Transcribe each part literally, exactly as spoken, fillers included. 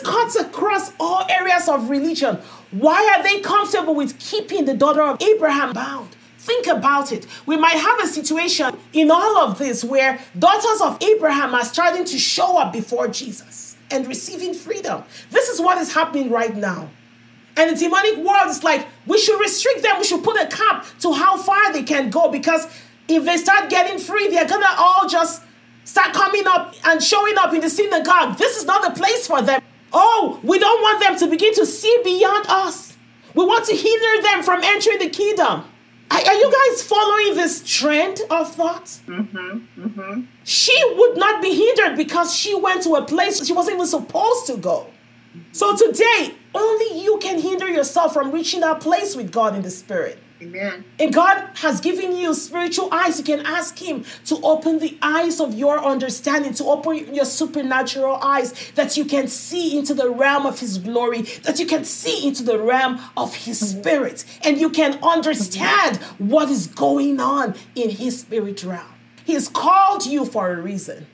This cuts across all areas of religion. Why are they comfortable with keeping the daughter of Abraham bound? Think about it. We might have a situation in all of this where daughters of Abraham are starting to show up before Jesus and receiving freedom. This is what is happening right now. And the demonic world is like, we should restrict them. We should put a cap to how far they can go, because if they start getting free, they're going to all just start coming up and showing up in the synagogue. This is not the place for them. Oh, we don't want them to begin to see beyond us. We want to hinder them from entering the kingdom. Are, are you guys following this trend of thought? Mm-hmm, mm-hmm. She would not be hindered because she went to a place she wasn't even supposed to go. So today, only you can hinder yourself from reaching that place with God in the Spirit. Amen. And God has given you spiritual eyes. You can ask Him to open the eyes of your understanding, to open your supernatural eyes, that you can see into the realm of His glory, that you can see into the realm of His Spirit, and you can understand what is going on in His spirit realm. He has called you for a reason.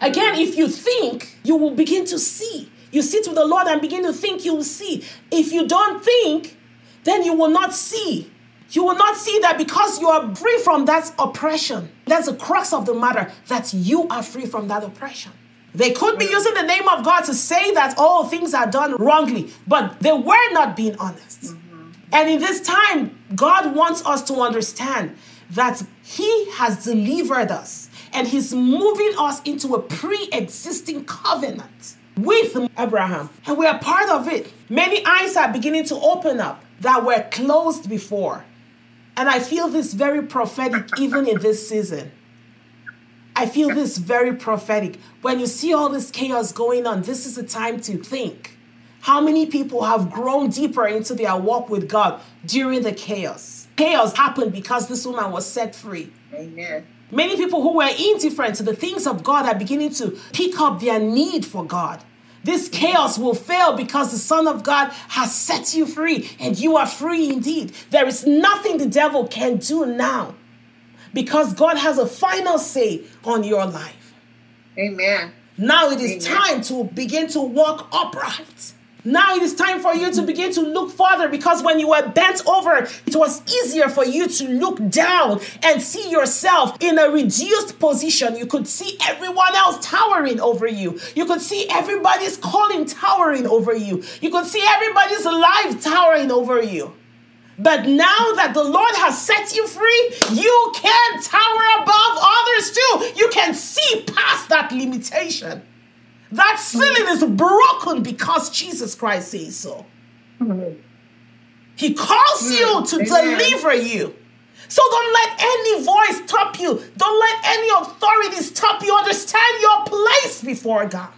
Again, if you think, you will begin to see. You sit with the Lord and begin to think, you will see. If you don't think, then you will not see. You will not see that because you are free from that oppression. That's the crux of the matter, that you are free from that oppression. They could be using the name of God to say that all oh, things are done wrongly, but they were not being honest. Mm-hmm. And in this time, God wants us to understand that He has delivered us and He's moving us into a pre-existing covenant with Abraham. And we are part of it. Many eyes are beginning to open up that were closed before. And I feel this very prophetic even in this season. I feel this very prophetic. When you see all this chaos going on, this is the time to think. How many people have grown deeper into their walk with God during the chaos? Chaos happened because this woman was set free. Amen. Many people who were indifferent to the things of God are beginning to pick up their need for God. This chaos will fail because the Son of God has set you free, and you are free indeed. There is nothing the devil can do now because God has a final say on your life. Amen. Now it is Amen. Time to begin to walk upright. Now it is time for you to begin to look farther, because when you were bent over, it was easier for you to look down and see yourself in a reduced position. You could see everyone else towering over you. You could see everybody's calling towering over you. You could see everybody's life towering over you. But now that the Lord has set you free, you can tower above others too. You can see past that limitation. That ceiling is broken because Jesus Christ says so. He calls you to deliver you. So don't let any voice stop you. Don't let any authority stop you. Understand your place before God.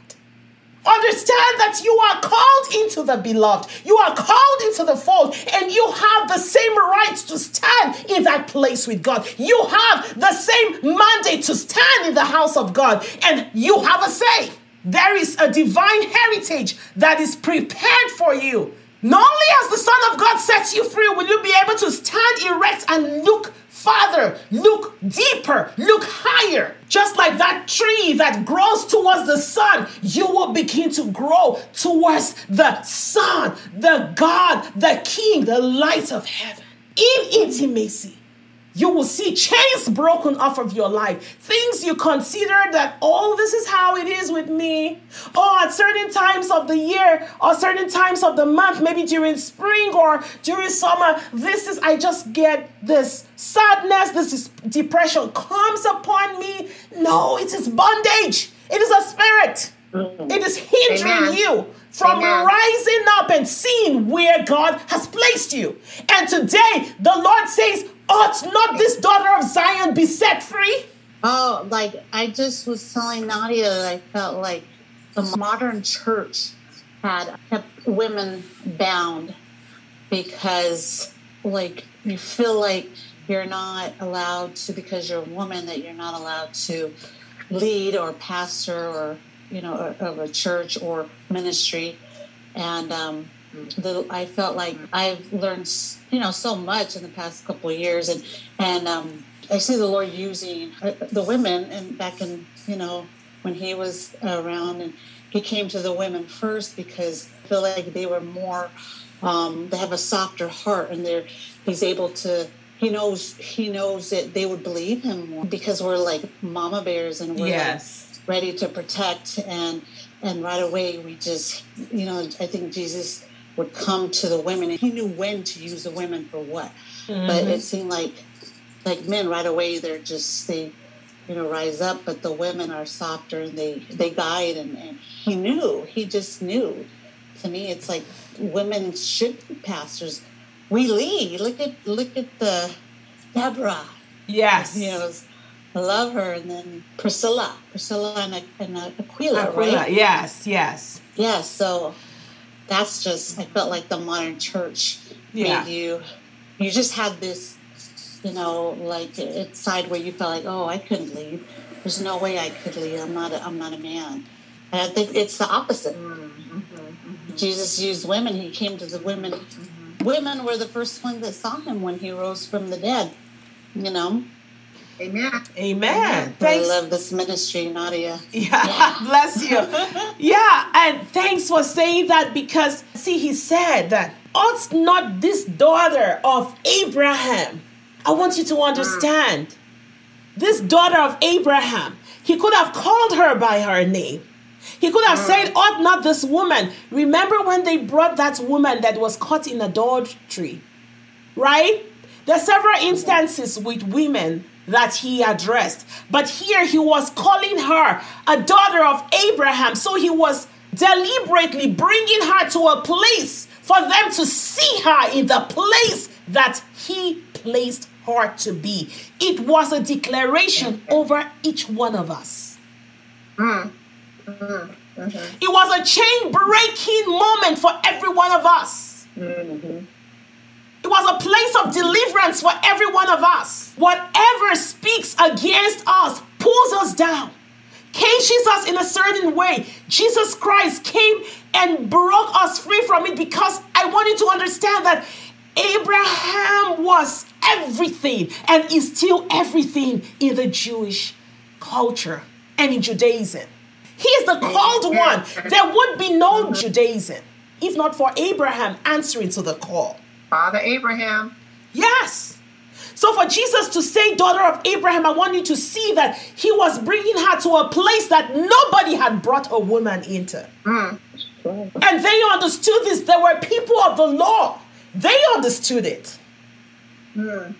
Understand that you are called into the beloved. You are called into the fold, and you have the same right to stand in that place with God. You have the same mandate to stand in the house of God, and you have a say. There is a divine heritage that is prepared for you. Not only as the Son of God sets you free, will you be able to stand erect and look farther, look deeper, look higher. Just like that tree that grows towards the sun, you will begin to grow towards the sun, the God, the King, the light of heaven. In intimacy, you will see chains broken off of your life. Things you consider that, oh, this is how it is with me. Oh, at certain times of the year or certain times of the month, maybe during spring or during summer, this is, I just get this sadness, this is depression comes upon me. No, it is bondage. It is a spirit. It is hindering Amen. You from Amen. Rising up and seeing where God has placed you. And today, the Lord says, ought not this daughter of Zion be set free? Oh, like I just was telling Nadia, I felt like the modern church had kept women bound because, like, you feel like you're not allowed to, because you're a woman, that you're not allowed to lead or pastor or, you know, of a church or ministry. And, um, The, I felt like I've learned, you know, so much in the past couple of years, and and um, I see the Lord using the women, and back in, you know, when He was around, and he came to the women first because I feel like they were more, um, they have a softer heart, and they're, he's able to, he knows, he knows that they would believe him more because we're like mama bears and we're yes. like ready to protect. And, and right away we just, you know, I think Jesus would come to the women, and he knew when to use the women for what. Mm-hmm. But it seemed like, like men right away, they're just, they, you know, rise up, but the women are softer, and they, they guide, and, and he knew, he just knew. To me, it's like women should be pastors. We lead. Look at, look at the Deborah. Yes. You know, I love her. And then Priscilla, Priscilla and, and Aquila, Aquila, right? Yes, yes. Yeah, so that's just, I felt like the modern church yeah. made you, you just had this, you know, like it's side where you felt like, oh, I couldn't lead. There's no way I could lead. I'm not a, I'm not a man. And I think it's the opposite. Mm-hmm, mm-hmm. Jesus used women. He came to the women. Mm-hmm. Women were the first ones that saw him when he rose from the dead, you know. Amen. Amen. I love this ministry, Nadia. Yeah, yeah. Bless you. Yeah, and thanks for saying that, because, see, he said that, ought not this daughter of Abraham... I want you to understand, this daughter of Abraham, he could have called her by her name. He could have said, ought not this woman. Remember when they brought that woman that was caught in adultery, right? There are several instances with women that he addressed, but here he was calling her a daughter of Abraham. So he was deliberately bringing her to a place for them to see her in the place that he placed her to be. It was a declaration over each one of us. Mm. Mm-hmm. Mm-hmm. It was a chain-breaking moment for every one of us. Mm-hmm. It was a place of deliverance for every one of us. Whatever speaks against us pulls us down, cages us in a certain way. Jesus Christ came and broke us free from it, because I want you to understand that Abraham was everything and is still everything in the Jewish culture and in Judaism. He is the called one. There would be no Judaism if not for Abraham answering to the call. Father Abraham. Yes. So for Jesus to say, daughter of Abraham, I want you to see that he was bringing her to a place that nobody had brought a woman into. Mm. And they understood this. There were people of the law. They understood it. Mm. And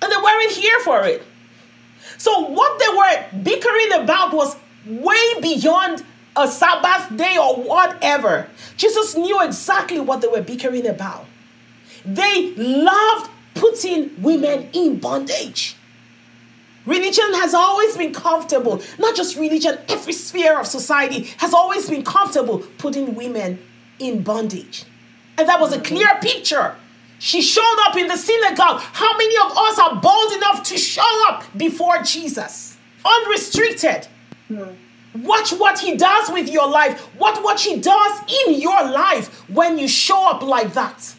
they weren't here for it. So what they were bickering about was way beyond a Sabbath day or whatever. Jesus knew exactly what they were bickering about. They loved putting women in bondage. Religion has always been comfortable. Not just religion, every sphere of society has always been comfortable putting women in bondage. And that was a clear picture. She showed up in the synagogue. How many of us are bold enough to show up before Jesus? Unrestricted. Mm. Watch what he does with your life. What what he does in your life when you show up like that.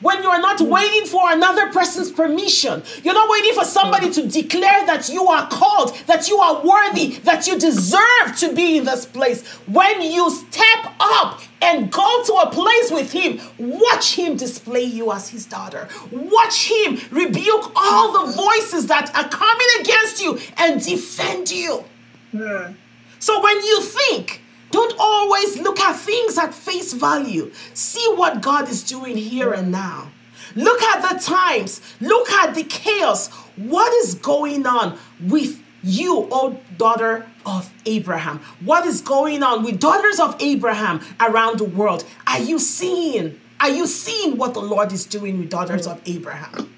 When you're not mm. waiting for another person's permission. You're not waiting for somebody mm. to declare that you are called, that you are worthy, that you deserve to be in this place. When you step up and go to a place with him, watch him display you as his daughter. Watch him rebuke all the voices that are coming against you and defend you. Mm. So when you think, don't always look at things at face value. See what God is doing here and now. Look at the times. Look at the chaos. What is going on with you, oh daughter of Abraham? What is going on with daughters of Abraham around the world? Are you seeing? Are you seeing what the Lord is doing with daughters of Abraham?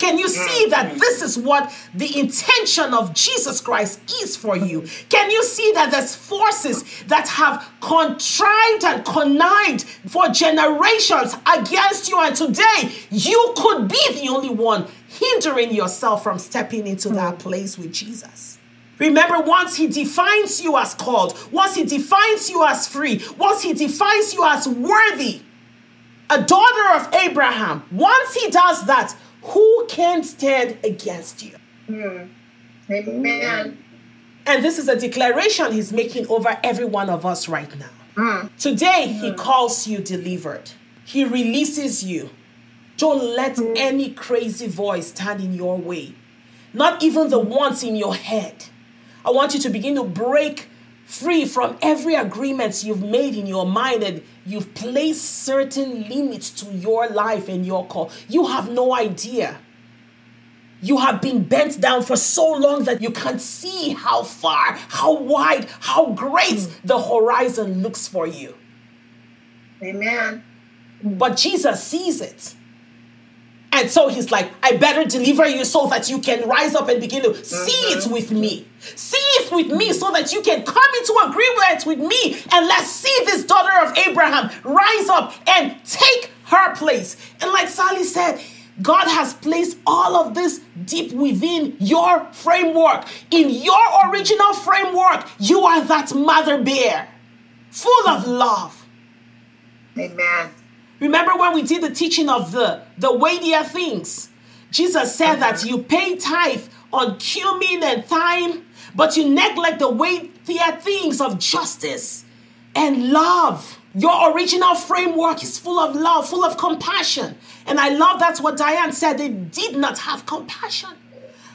Can you see that this is what the intention of Jesus Christ is for you? Can you see that there's forces that have contrived and connived for generations against you, and today you could be the only one hindering yourself from stepping into that place with Jesus? Remember, once he defines you as called, once he defines you as free, once he defines you as worthy, a daughter of Abraham, once he does that, who can stand against you? Mm. Amen. And this is a declaration he's making over every one of us right now. Mm. Today, mm. he calls you delivered. He releases you. Don't let mm. any crazy voice stand in your way. Not even the ones in your head. I want you to begin to break free from every agreement you've made in your mind, and you've placed certain limits to your life and your call. You have no idea. You have been bent down for so long that you can't see how far, how wide, how great the horizon looks for you. Amen. But Jesus sees it. And so he's like, I better deliver you so that you can rise up and begin to mm-hmm. see it with me. See it with me so that you can come into agreement with me. And let's see this daughter of Abraham rise up and take her place. And like Sally said, God has placed all of this deep within your framework. In your original framework, you are that mother bear, full of love. Amen. Remember when we did the teaching of the, the weightier things? Jesus said mm-hmm. that you pay tithe on cumin and thyme, but you neglect the weightier things of justice and love. Your original framework is full of love, full of compassion. And I love that's what Diane said. They did not have compassion.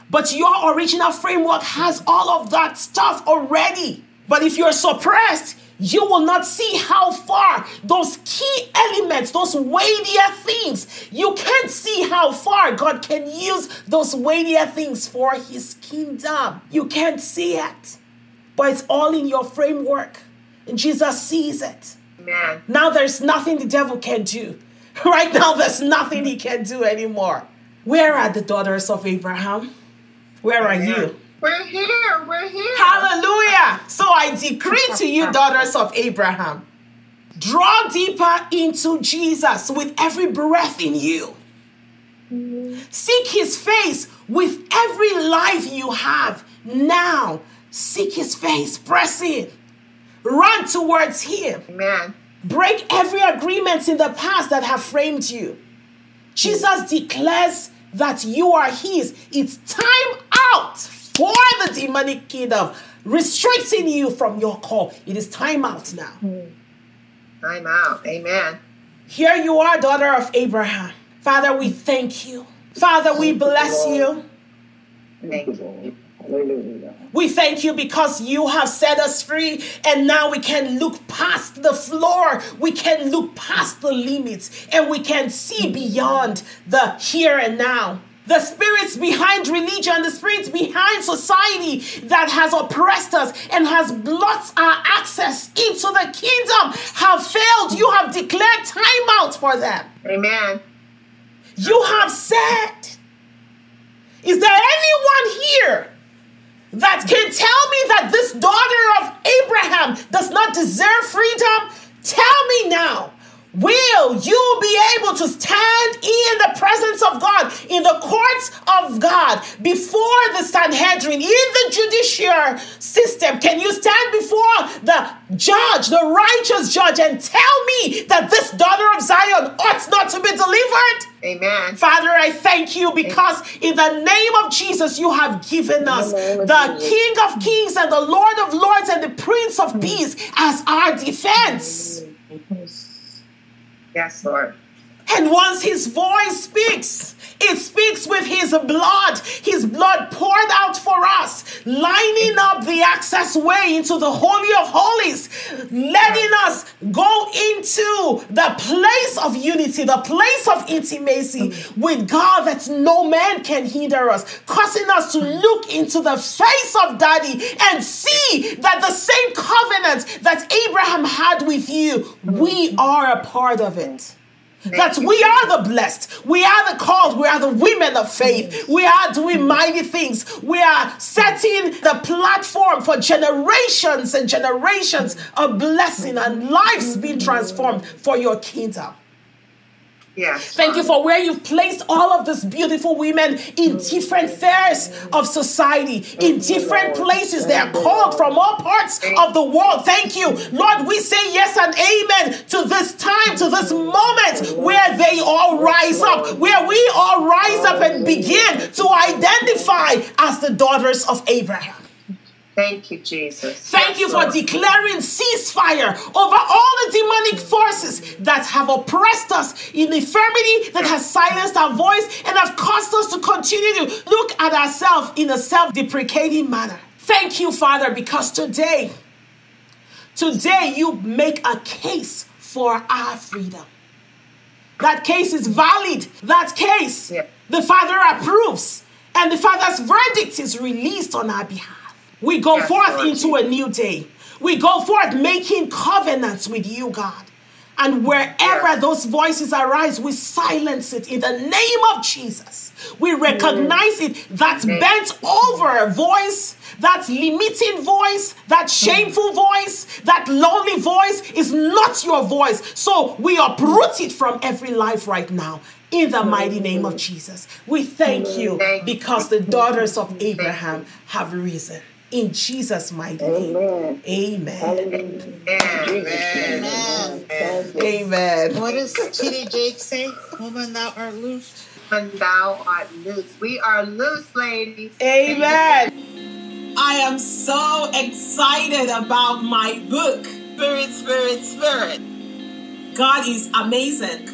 But your original framework has all of that stuff already. But if you're suppressed, you will not see how far those key elements, those weightier things, you can't see how far God can use those weightier things for his kingdom. You can't see it, but it's all in your framework. And Jesus sees it. Amen. Now there's nothing the devil can do. Right now there's nothing he can do anymore. Where are the daughters of Abraham? Where are Amen. you? We're here, we're here. Hallelujah. So I decree to you, daughters of Abraham, draw deeper into Jesus with every breath in you. Mm-hmm. Seek his face with every life you have now. Seek his face, press in. Run towards him. Amen. Break every agreement in the past that have framed you. Jesus declares that you are his. It's time out for the demonic kingdom, restricting you from your call. It is time out now. Time out. Amen. Here you are, daughter of Abraham. Father, we thank you. Father, we bless you. Thank you. We thank you because you have set us free, and now we can look past the floor, we can look past the limits, and we can see beyond the here and now. The spirits behind religion, the spirits behind society that has oppressed us and has blocked our access into the kingdom have failed. You have declared time out for them. Amen. You have said, is there anyone here that can tell me that this daughter of Abraham does not deserve freedom? Tell me now. Will you be able to stand in the presence of God, in the courts of God, before the Sanhedrin, in the judiciary system? Can you stand before the judge, the righteous judge, and tell me that this daughter of Zion ought not to be delivered? Amen. Father, I thank you because in the name of Jesus, you have given us the King of Kings and the Lord of Lords and the Prince of Peace as our defense. Yes, Lord. And once his voice speaks, it speaks with his blood, his blood poured out for us, lining up the access way into the Holy of Holies, letting us go into the place of unity, the place of intimacy with God that no man can hinder us, causing us to look into the face of Daddy and see that the same covenant that Abraham had with you, we are a part of it. That we are the blessed, we are the called, we are the women of faith, we are doing mighty things, we are setting the platform for generations and generations of blessing and lives being transformed for your kingdom. Yes. Thank you for where you've placed all of these beautiful women in different spheres of society, in different places. They are called from all parts of the world. Thank you. Lord, we say yes and amen to this time, to this moment where they all rise up, where we all rise up and begin to identify as the daughters of Abraham. Thank you, Jesus. Thank yes, you for Lord. Declaring ceasefire over all the demonic forces that have oppressed us in infirmity, that has silenced our voice, and have caused us to continue to look at ourselves in a self-deprecating manner. Thank you, Father, because today, today you make a case for our freedom. That case is valid. That case, yeah. the Father approves, and the Father's verdict is released on our behalf. We go yes, forth Lord. Into a new day. We go forth making covenants with you, God. And wherever yes. those voices arise, we silence it in the name of Jesus. We recognize mm. it. That mm. bent over voice, that limiting voice, that shameful mm. voice, that lonely voice is not your voice. So we uproot it from every life right now. In the mighty name of Jesus. We thank you because the daughters of Abraham have risen. In Jesus' mighty name. Amen. Amen. Amen. Amen. Amen. What does T D Jakes say? Woman, thou art loosed. Woman, thou art loosed. We are loose, ladies. Amen. I am so excited about my book, Spirit, Spirit, Spirit. God is amazing.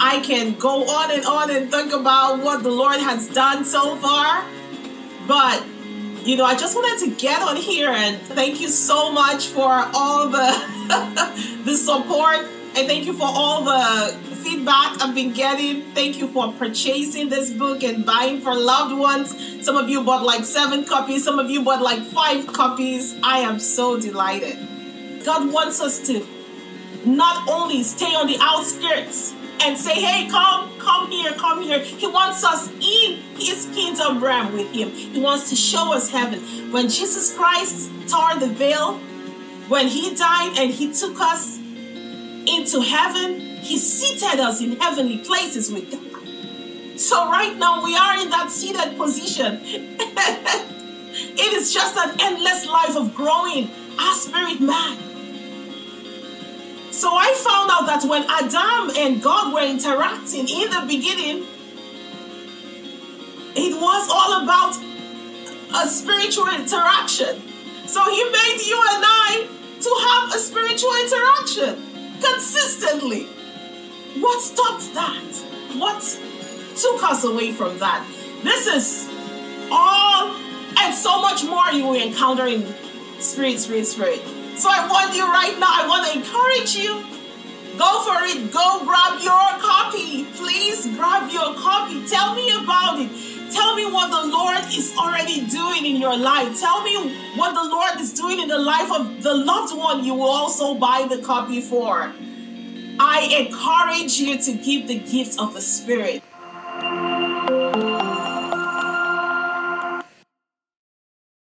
I can go on and on and think about what the Lord has done so far. But, you know, I just wanted to get on here and thank you so much for all the, the support. And thank you for all the feedback I've been getting. Thank you for purchasing this book and buying for loved ones. Some of you bought like seven copies. Some of you bought like five copies. I am so delighted. God wants us to not only stay on the outskirts, and say, hey, come, come here, come here. He wants us in his kingdom realm with him. He wants to show us heaven. When Jesus Christ tore the veil, when he died and he took us into heaven, he seated us in heavenly places with God. So right now we are in that seated position. It is just an endless life of growing our spirit man. So I found out that when Adam and God were interacting in the beginning, it was all about a spiritual interaction. So he made you and I to have a spiritual interaction consistently. What stopped that? What took us away from that? This is all and so much more you will encounter in Spirit, Spirit, Spirit. So I want you right now, I want to encourage you. Go for it. Go grab your copy. Please grab your copy. Tell me about it. Tell me what the Lord is already doing in your life. Tell me what the Lord is doing in the life of the loved one you will also buy the copy for. I encourage you to give the gift of the Spirit.